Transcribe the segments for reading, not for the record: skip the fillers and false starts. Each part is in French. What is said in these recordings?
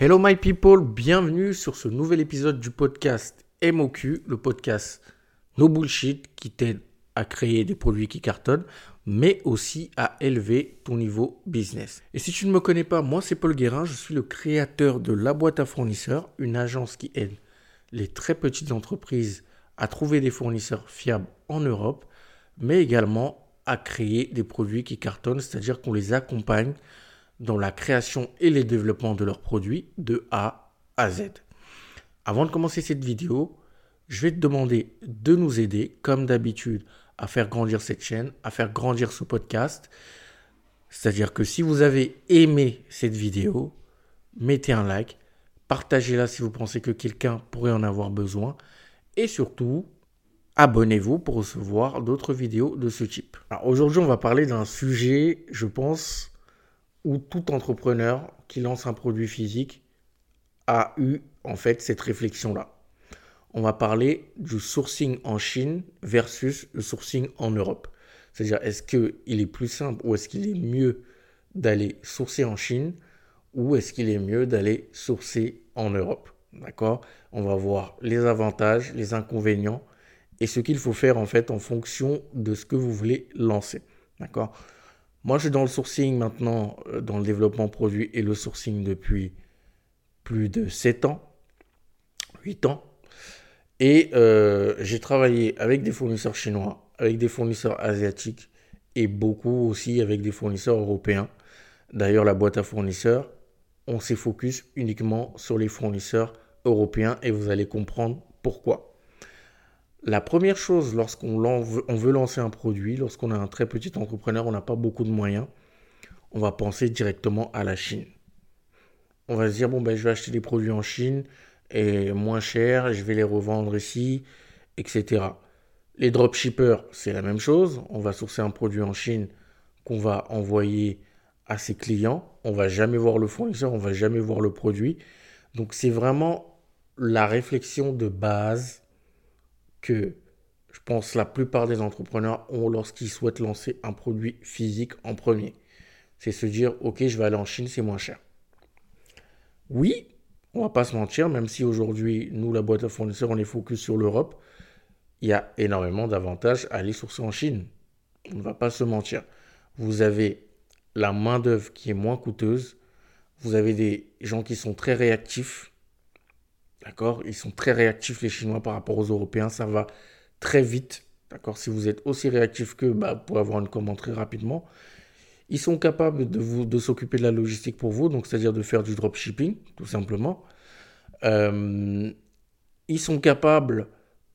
Hello my people, bienvenue sur ce nouvel épisode du podcast MOQ, le podcast No Bullshit qui t'aide à créer des produits qui cartonnent, mais aussi à élever ton niveau business. Et si tu ne me connais pas, moi c'est Paul Guérin, je suis le créateur de La Boîte à Fournisseurs, une agence qui aide les très petites entreprises à trouver des fournisseurs fiables en Europe, mais également à créer des produits qui cartonnent, c'est-à-dire qu'on les accompagne dans la création et les développements de leurs produits de A à Z. Avant de commencer cette vidéo, je vais te demander de nous aider, comme d'habitude, à faire grandir cette chaîne, à faire grandir ce podcast. C'est-à-dire que si vous avez aimé cette vidéo, mettez un like, partagez-la si vous pensez que quelqu'un pourrait en avoir besoin et surtout, abonnez-vous pour recevoir d'autres vidéos de ce type. Alors aujourd'hui, on va parler d'un sujet, je pense, où tout entrepreneur qui lance un produit physique a eu en fait cette réflexion-là. On va parler du sourcing en Chine versus le sourcing en Europe. C'est-à-dire, est-ce qu'il est plus simple ou est-ce qu'il est mieux d'aller sourcer en Chine ou est-ce qu'il est mieux d'aller sourcer en Europe? D'accord? On va voir les avantages, les inconvénients et ce qu'il faut faire en fait en fonction de ce que vous voulez lancer. D'accord? Moi, je suis dans le sourcing maintenant, dans le développement produit et le sourcing depuis plus de 7 ans, 8 ans. Et j'ai travaillé avec des fournisseurs chinois, avec des fournisseurs asiatiques et beaucoup aussi avec des fournisseurs européens. D'ailleurs, la boîte à fournisseurs, on s'est focus uniquement sur les fournisseurs européens et vous allez comprendre pourquoi. La première chose, lorsqu'on veut lancer un produit, lorsqu'on a un très petit entrepreneur, on n'a pas beaucoup de moyens, on va penser directement à la Chine. On va se dire, bon, ben, je vais acheter des produits en Chine, et moins cher, je vais les revendre ici, etc. Les dropshippers, c'est la même chose. On va sourcer un produit en Chine qu'on va envoyer à ses clients. On ne va jamais voir le fournisseur, on ne va jamais voir le produit. Donc, c'est vraiment la réflexion de base que je pense la plupart des entrepreneurs ont lorsqu'ils souhaitent lancer un produit physique en premier. C'est se dire, ok, je vais aller en Chine, c'est moins cher. Oui, on ne va pas se mentir, même si aujourd'hui, nous, la boîte à fournisseurs, on est focus sur l'Europe, il y a énormément d'avantages à aller sourcer en Chine. On ne va pas se mentir. Vous avez la main-d'œuvre qui est moins coûteuse, vous avez des gens qui sont très réactifs. D'accord, ils sont très réactifs les Chinois par rapport aux Européens, ça va très vite. D'accord, si vous êtes aussi réactifs qu'eux, vous pouvez avoir une commande très rapidement. Ils sont capables de s'occuper de la logistique pour vous, donc c'est-à-dire de faire du dropshipping, tout simplement. Ils sont capables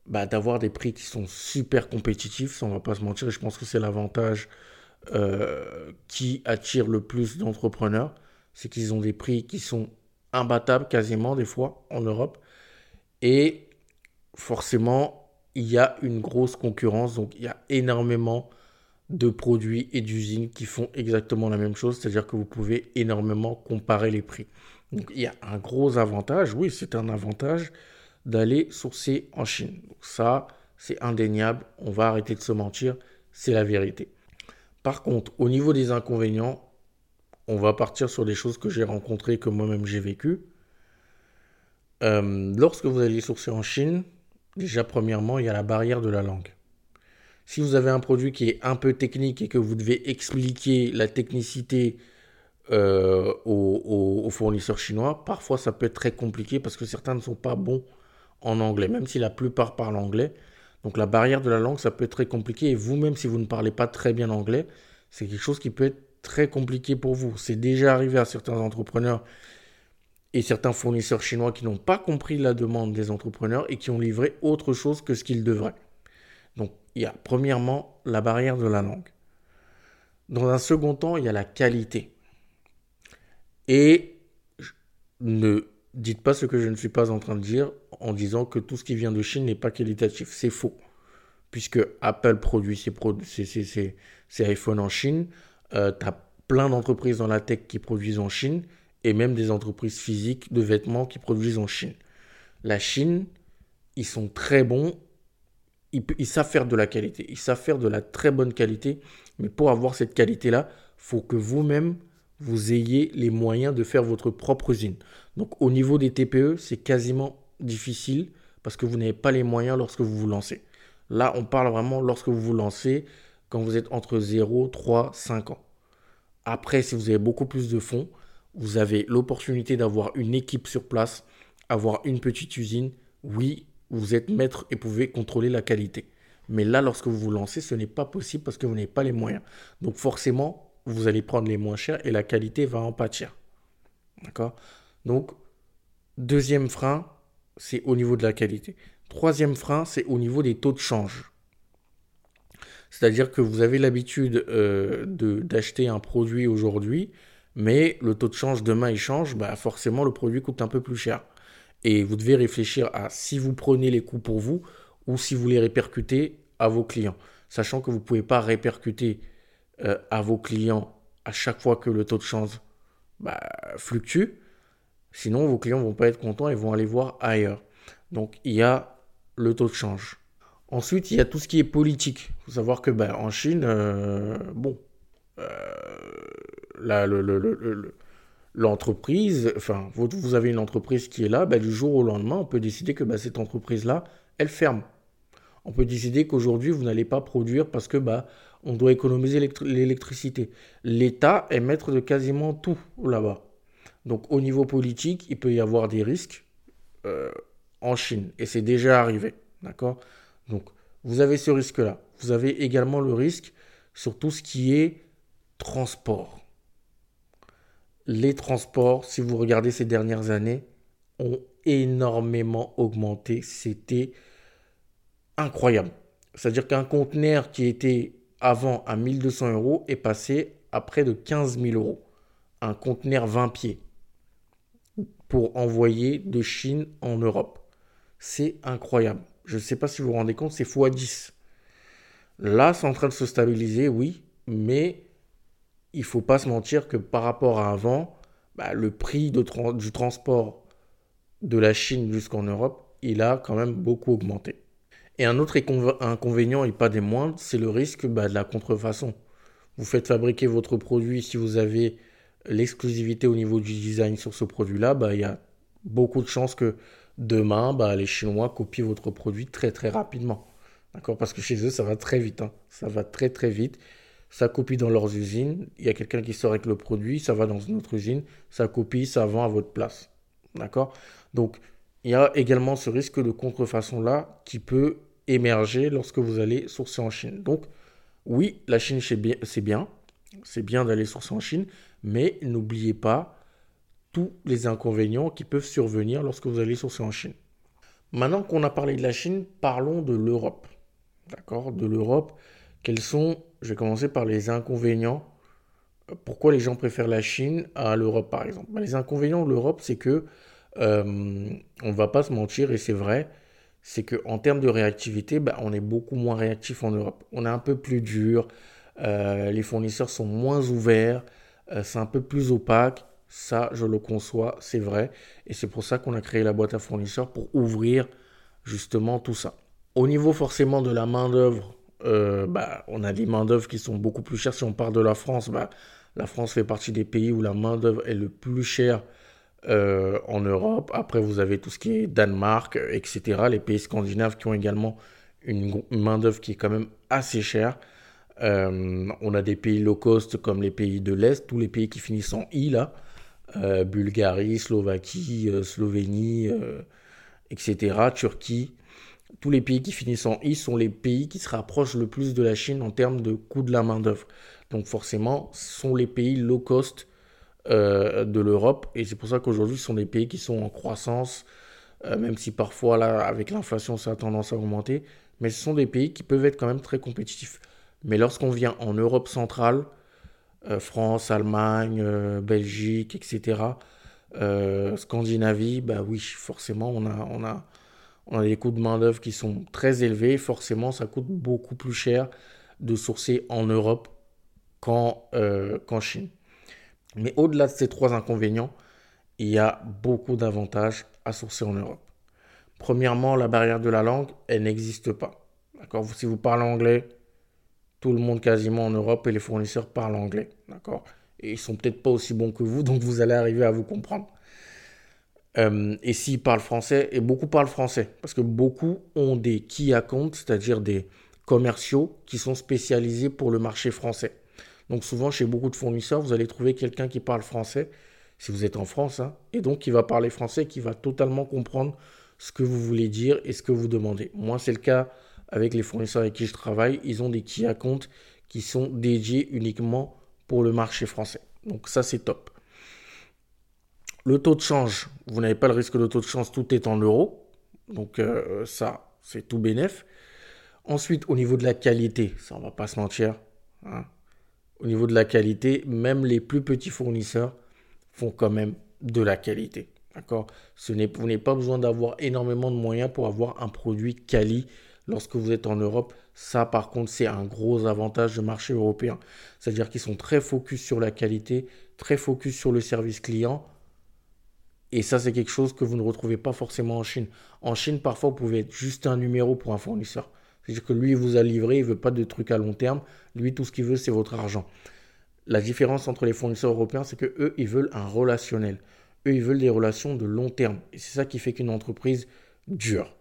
d'avoir des prix qui sont super compétitifs, ça on ne va pas se mentir, je pense que c'est l'avantage qui attire le plus d'entrepreneurs, c'est qu'ils ont des prix qui sont imbattable quasiment des fois en Europe et forcément il y a une grosse concurrence, donc il y a énormément de produits et d'usines qui font exactement la même chose, c'est-à-dire que vous pouvez énormément comparer les prix. Donc il y a un gros avantage, oui c'est un avantage d'aller sourcer en Chine. Donc, ça c'est indéniable, on va arrêter de se mentir, c'est la vérité. Par contre au niveau des inconvénients, on va partir sur des choses que j'ai rencontrées, que moi-même j'ai vécues. Lorsque vous allez sourcer en Chine, déjà premièrement, il y a la barrière de la langue. Si vous avez un produit qui est un peu technique et que vous devez expliquer la technicité aux fournisseurs chinois, parfois ça peut être très compliqué parce que certains ne sont pas bons en anglais, même si la plupart parlent anglais. Donc la barrière de la langue, ça peut être très compliqué. Et vous-même, si vous ne parlez pas très bien anglais, c'est quelque chose qui peut être très compliqué pour vous. C'est déjà arrivé à certains entrepreneurs et certains fournisseurs chinois qui n'ont pas compris la demande des entrepreneurs et qui ont livré autre chose que ce qu'ils devraient. Donc, il y a premièrement la barrière de la langue. Dans un second temps, il y a la qualité. Et ne dites pas ce que je ne suis pas en train de dire en disant que tout ce qui vient de Chine n'est pas qualitatif. C'est faux. Puisque Apple produit ses iPhones en Chine, tu as plein d'entreprises dans la tech qui produisent en Chine et même des entreprises physiques de vêtements qui produisent en Chine. La Chine, ils sont très bons, ils savent faire de la qualité, ils savent faire de la très bonne qualité, mais pour avoir cette qualité-là, il faut que vous-même, vous ayez les moyens de faire votre propre usine. Donc au niveau des TPE, c'est quasiment difficile parce que vous n'avez pas les moyens lorsque vous vous lancez. Là, on parle vraiment lorsque vous vous lancez, quand vous êtes entre 0, 3, 5 ans. Après, si vous avez beaucoup plus de fonds, vous avez l'opportunité d'avoir une équipe sur place, avoir une petite usine. Oui, vous êtes maître et pouvez contrôler la qualité. Mais là, lorsque vous vous lancez, ce n'est pas possible parce que vous n'avez pas les moyens. Donc forcément, vous allez prendre les moins chers et la qualité va en pâtir. D'accord ? Donc, deuxième frein, c'est au niveau de la qualité. Troisième frein, c'est au niveau des taux de change. C'est-à-dire que vous avez l'habitude d'acheter un produit aujourd'hui, mais le taux de change demain, il change, bah forcément, le produit coûte un peu plus cher. Et vous devez réfléchir à si vous prenez les coûts pour vous ou si vous les répercutez à vos clients. Sachant que vous ne pouvez pas répercuter à vos clients à chaque fois que le taux de change fluctue. Sinon, vos clients ne vont pas être contents et vont aller voir ailleurs. Donc, il y a le taux de change. Ensuite, il y a tout ce qui est politique. Il faut savoir que en Chine, l'entreprise, enfin, vous avez une entreprise qui est là, du jour au lendemain, on peut décider que cette entreprise-là, elle ferme. On peut décider qu'aujourd'hui, vous n'allez pas produire parce que on doit économiser l'électricité. L'État est maître de quasiment tout là-bas. Donc, au niveau politique, il peut y avoir des risques en Chine. Et c'est déjà arrivé. D'accord ? Donc, vous avez ce risque-là. Vous avez également le risque sur tout ce qui est transport. Les transports, si vous regardez ces dernières années, ont énormément augmenté. C'était incroyable. C'est-à-dire qu'un conteneur qui était avant à 1 200 € est passé à près de 15 000 €. Un conteneur 20 pieds pour envoyer de Chine en Europe. C'est incroyable. Je ne sais pas si vous vous rendez compte, c'est x10. Là, c'est en train de se stabiliser, oui, mais il ne faut pas se mentir que par rapport à avant, le prix du transport de la Chine jusqu'en Europe, il a quand même beaucoup augmenté. Et un autre inconvénient, et pas des moindres, c'est le risque de la contrefaçon. Vous faites fabriquer votre produit, si vous avez l'exclusivité au niveau du design sur ce produit-là, il y a beaucoup de chances que demain, les Chinois copient votre produit très très rapidement. D'accord ? Parce que chez eux, ça va très vite. Ça va très très vite. Ça copie dans leurs usines. Il y a quelqu'un qui sort avec le produit, ça va dans une autre usine, ça copie, ça vend à votre place. D'accord ? Donc, il y a également ce risque de contrefaçon-là qui peut émerger lorsque vous allez sourcer en Chine. Donc, oui, la Chine, c'est bien. C'est bien d'aller sourcer en Chine, mais n'oubliez pas tous les inconvénients qui peuvent survenir lorsque vous allez sourcer en Chine. Maintenant qu'on a parlé de la Chine, parlons de l'Europe. D'accord ? De l'Europe, quels sont... Je vais commencer par les inconvénients. Pourquoi les gens préfèrent la Chine à l'Europe, par exemple ? Les inconvénients de l'Europe, c'est que, on ne va pas se mentir, et c'est vrai, c'est qu'en termes de réactivité, on est beaucoup moins réactif en Europe. On est un peu plus dur, les fournisseurs sont moins ouverts, c'est un peu plus opaque. Ça, je le conçois, c'est vrai. Et c'est pour ça qu'on a créé la boîte à fournisseurs, pour ouvrir justement tout ça. Au niveau forcément de la main-d'œuvre, on a des main-d'œuvre qui sont beaucoup plus chères. Si on parle de la France, la France fait partie des pays où la main-d'œuvre est le plus chère en Europe. Après, vous avez tout ce qui est Danemark, etc. Les pays scandinaves qui ont également une main-d'œuvre qui est quand même assez chère. On a des pays low cost comme les pays de l'Est, tous les pays qui finissent en I, là, Bulgarie, Slovaquie, Slovénie, etc., Turquie. Tous les pays qui finissent en I sont les pays qui se rapprochent le plus de la Chine en termes de coût de la main-d'œuvre. Donc, forcément, ce sont les pays low cost de l'Europe. Et c'est pour ça qu'aujourd'hui, ce sont des pays qui sont en croissance, même si parfois, là, avec l'inflation, ça a tendance à augmenter. Mais ce sont des pays qui peuvent être quand même très compétitifs. Mais lorsqu'on vient en Europe centrale, France, Allemagne, Belgique, etc., Scandinavie, oui, forcément, on a des coûts de main-d'œuvre qui sont très élevés. Forcément, ça coûte beaucoup plus cher de sourcer en Europe qu'en Chine. Mais au-delà de ces trois inconvénients, il y a beaucoup d'avantages à sourcer en Europe. Premièrement, la barrière de la langue, elle n'existe pas. D'accord ? Si vous parlez anglais, tout le monde quasiment en Europe et les fournisseurs parlent anglais. D'accord ? et ils sont peut-être pas aussi bons que vous, donc vous allez arriver à vous comprendre. Et s'ils parlent français, et beaucoup parlent français, parce que beaucoup ont des key accounts, c'est-à-dire des commerciaux qui sont spécialisés pour le marché français. Donc souvent, chez beaucoup de fournisseurs, vous allez trouver quelqu'un qui parle français, si vous êtes en France, hein, et donc qui va parler français, qui va totalement comprendre ce que vous voulez dire et ce que vous demandez. Moi, c'est le cas avec les fournisseurs avec qui je travaille. Ils ont des key accounts qui sont dédiés uniquement pour le marché français. Donc ça, c'est top. Le taux de change, vous n'avez pas le risque de taux de change, tout est en euros. Donc ça, c'est tout bénef. Ensuite, au niveau de la qualité, ça, on ne va pas se mentir. Hein. Au niveau de la qualité, même les plus petits fournisseurs font quand même de la qualité. D'accord ? Vous n'avez pas besoin d'avoir énormément de moyens pour avoir un produit quali lorsque vous êtes en Europe. Ça, par contre, c'est un gros avantage du marché européen. C'est-à-dire qu'ils sont très focus sur la qualité, très focus sur le service client. Et ça, c'est quelque chose que vous ne retrouvez pas forcément en Chine. En Chine, parfois, vous pouvez être juste un numéro pour un fournisseur. C'est-à-dire que lui, il vous a livré, il ne veut pas de trucs à long terme. Lui, tout ce qu'il veut, c'est votre argent. La différence entre les fournisseurs européens, c'est qu'eux, ils veulent un relationnel. Eux, ils veulent des relations de long terme. Et c'est ça qui fait qu'une entreprise dure.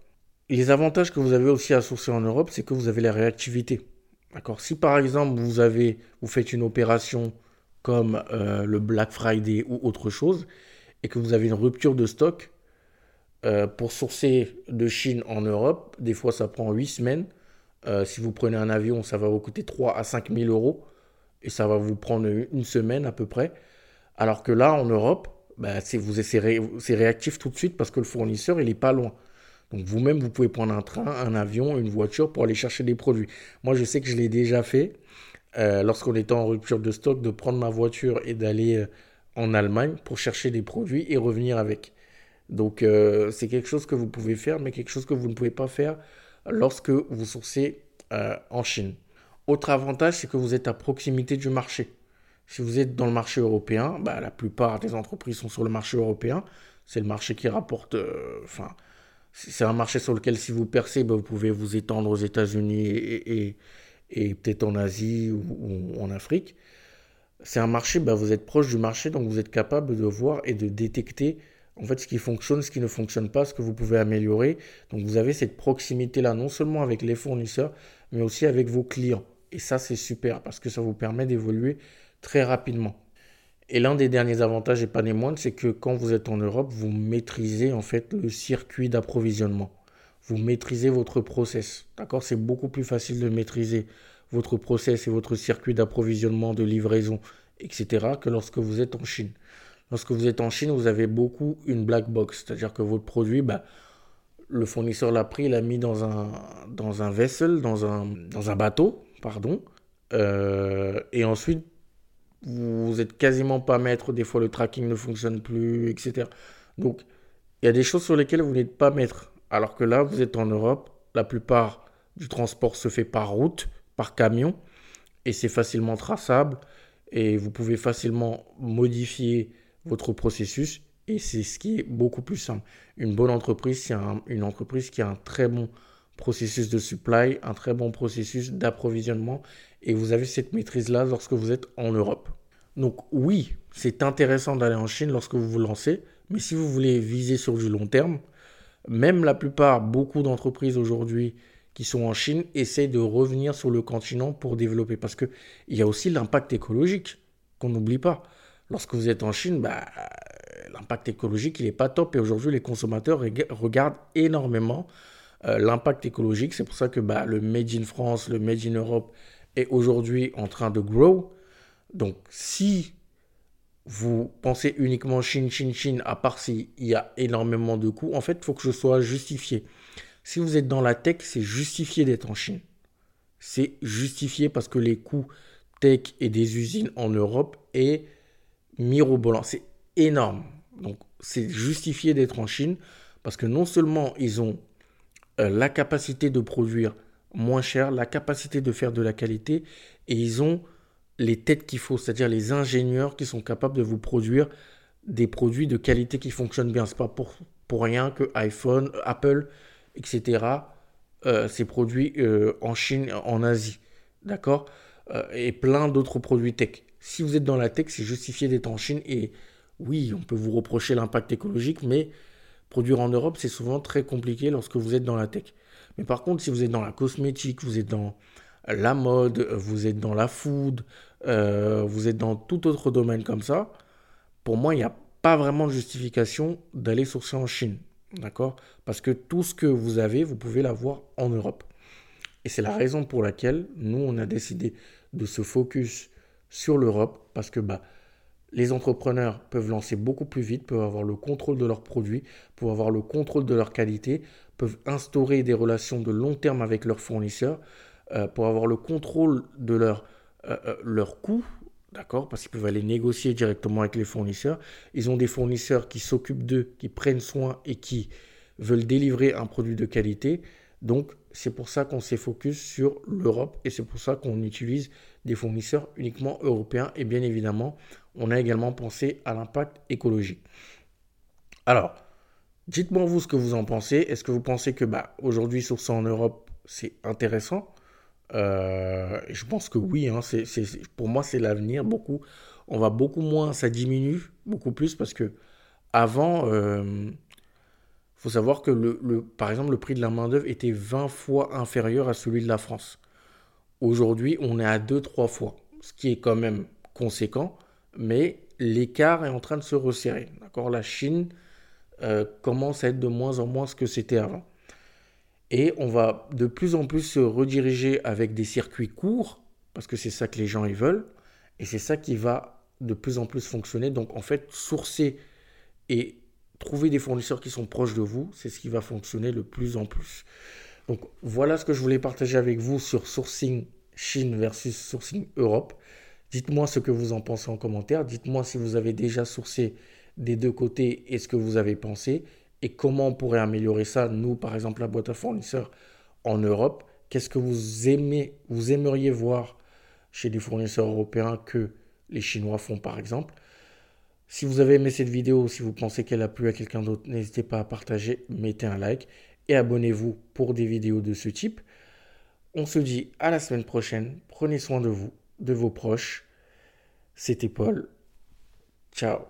Les avantages que vous avez aussi à sourcer en Europe, c'est que vous avez la réactivité. D'accord ? Si, par exemple, vous faites une opération comme le Black Friday ou autre chose, et que vous avez une rupture de stock, pour sourcer de Chine en Europe, des fois ça prend 8 semaines. Si vous prenez un avion, ça va vous coûter 3 à 5 000 euros et ça va vous prendre une semaine à peu près. Alors que là, en Europe, bah, c'est réactif tout de suite parce que le fournisseur, il n'est pas loin. Donc vous-même, vous pouvez prendre un train, un avion, une voiture pour aller chercher des produits. Moi, je sais que je l'ai déjà fait lorsqu'on était en rupture de stock, de prendre ma voiture et d'aller... en Allemagne pour chercher des produits et revenir avec. Donc, c'est quelque chose que vous pouvez faire, mais quelque chose que vous ne pouvez pas faire lorsque vous sourcez en Chine. Autre avantage, c'est que vous êtes à proximité du marché. Si vous êtes dans le marché européen, bah, la plupart des entreprises sont sur le marché européen. C'est le marché qui rapporte... c'est un marché sur lequel, si vous percez, bah, vous pouvez vous étendre aux États-Unis et peut-être en Asie ou en Afrique. C'est un marché, bah vous êtes proche du marché, donc vous êtes capable de voir et de détecter en fait, ce qui fonctionne, ce qui ne fonctionne pas, ce que vous pouvez améliorer. Donc vous avez cette proximité-là, non seulement avec les fournisseurs, mais aussi avec vos clients. Et ça, c'est super parce que ça vous permet d'évoluer très rapidement. Et l'un des derniers avantages, et pas des moindres, c'est que quand vous êtes en Europe, vous maîtrisez en fait, le circuit d'approvisionnement. Vous maîtrisez votre process. D'accord ? C'est beaucoup plus facile de maîtriser votre process et votre circuit d'approvisionnement, de livraison, etc., que lorsque vous êtes en Chine. Lorsque vous êtes en Chine, vous avez beaucoup une black box, c'est-à-dire que votre produit, bah, le fournisseur l'a pris, il l'a mis dans un vessel, dans un bateau, pardon, et ensuite, vous n'êtes quasiment pas maître, des fois le tracking ne fonctionne plus, etc. Donc, il y a des choses sur lesquelles vous n'êtes pas maître, alors que là, vous êtes en Europe, la plupart du transport se fait par route, par camion, et c'est facilement traçable et vous pouvez facilement modifier votre processus et c'est ce qui est beaucoup plus simple. Une bonne entreprise, c'est une entreprise qui a un très bon processus de supply, un très bon processus d'approvisionnement et vous avez cette maîtrise-là lorsque vous êtes en Europe. Donc oui, c'est intéressant d'aller en Chine lorsque vous vous lancez, mais si vous voulez viser sur du long terme, même la plupart, beaucoup d'entreprises aujourd'hui qui sont en Chine, essayent de revenir sur le continent pour développer. Parce qu'il y a aussi l'impact écologique qu'on n'oublie pas. Lorsque vous êtes en Chine, bah, l'impact écologique, il n'est pas top. Et aujourd'hui, les consommateurs regardent énormément l'impact écologique. C'est pour ça que bah, le Made in France, le Made in Europe est aujourd'hui en train de grow. Donc, si vous pensez uniquement Chine, à part s'il y a énormément de coûts, en fait, il faut que je sois justifié. Si vous êtes dans la tech, c'est justifié d'être en Chine. C'est justifié parce que les coûts tech et des usines en Europe est mirobolant. C'est énorme. Donc, c'est justifié d'être en Chine parce que non seulement ils ont la capacité de produire moins cher, la capacité de faire de la qualité et ils ont les têtes qu'il faut, c'est-à-dire les ingénieurs qui sont capables de vous produire des produits de qualité qui fonctionnent bien. Ce n'est pas pour rien que iPhone, Apple... etc., ces produits en Chine, en Asie, d'accord, et plein d'autres produits tech. si vous êtes dans la tech, c'est justifié d'être en Chine. Et oui, on peut vous reprocher l'impact écologique, mais produire en Europe, c'est souvent très compliqué lorsque vous êtes dans la tech. Mais par contre, si vous êtes dans la cosmétique, vous êtes dans la mode, vous êtes dans la food, vous êtes dans tout autre domaine comme ça, pour moi, il n'y a pas vraiment de justification d'aller sourcer en Chine. D'accord ? Parce que tout ce que vous avez, vous pouvez l'avoir en Europe. Et c'est la raison pour laquelle nous, on a décidé de se focus sur l'Europe, parce que les entrepreneurs peuvent lancer beaucoup plus vite, peuvent avoir le contrôle de leurs produits, peuvent avoir le contrôle de leur qualité, peuvent instaurer des relations de long terme avec leurs fournisseurs, pour avoir le contrôle de leur coût, d'accord, parce qu'ils peuvent aller négocier directement avec les fournisseurs. Ils ont des fournisseurs qui s'occupent d'eux, qui prennent soin et qui veulent délivrer un produit de qualité. Donc, c'est pour ça qu'on s'est focus sur l'Europe et c'est pour ça qu'on utilise des fournisseurs uniquement européens. Et bien évidemment, on a également pensé à l'impact écologique. Alors, dites-moi vous ce que vous en pensez. Est-ce que vous pensez que aujourd'hui, sourcer en Europe, c'est intéressant ? Je pense que oui, hein, pour moi c'est l'avenir. Beaucoup, on va beaucoup moins, ça diminue beaucoup plus parce que avant, faut savoir que par exemple le prix de la main d'œuvre était 20 fois inférieur à celui de la France. Aujourd'hui, on est à 2-3 fois, ce qui est quand même conséquent, mais l'écart est en train de se resserrer. D'accord, la Chine commence à être de moins en moins ce que c'était avant. Et on va de plus en plus se rediriger avec des circuits courts, parce que c'est ça que les gens ils veulent, et c'est ça qui va de plus en plus fonctionner. Donc en fait, sourcer et trouver des fournisseurs qui sont proches de vous, c'est ce qui va fonctionner de plus en plus. Donc voilà ce que je voulais partager avec vous sur sourcing Chine versus sourcing Europe. Dites-moi ce que vous en pensez en commentaire, dites-moi si vous avez déjà sourcé des deux côtés et ce que vous avez pensé. Et comment on pourrait améliorer ça, nous, par exemple, la boîte à fournisseurs en Europe? Qu'est-ce que vous aimeriez voir chez des fournisseurs européens que les Chinois font, par exemple? Si vous avez aimé cette vidéo, si vous pensez qu'elle a plu à quelqu'un d'autre, n'hésitez pas à partager, mettez un like et abonnez-vous pour des vidéos de ce type. On se dit à la semaine prochaine. Prenez soin de vous, de vos proches. C'était Paul. Ciao.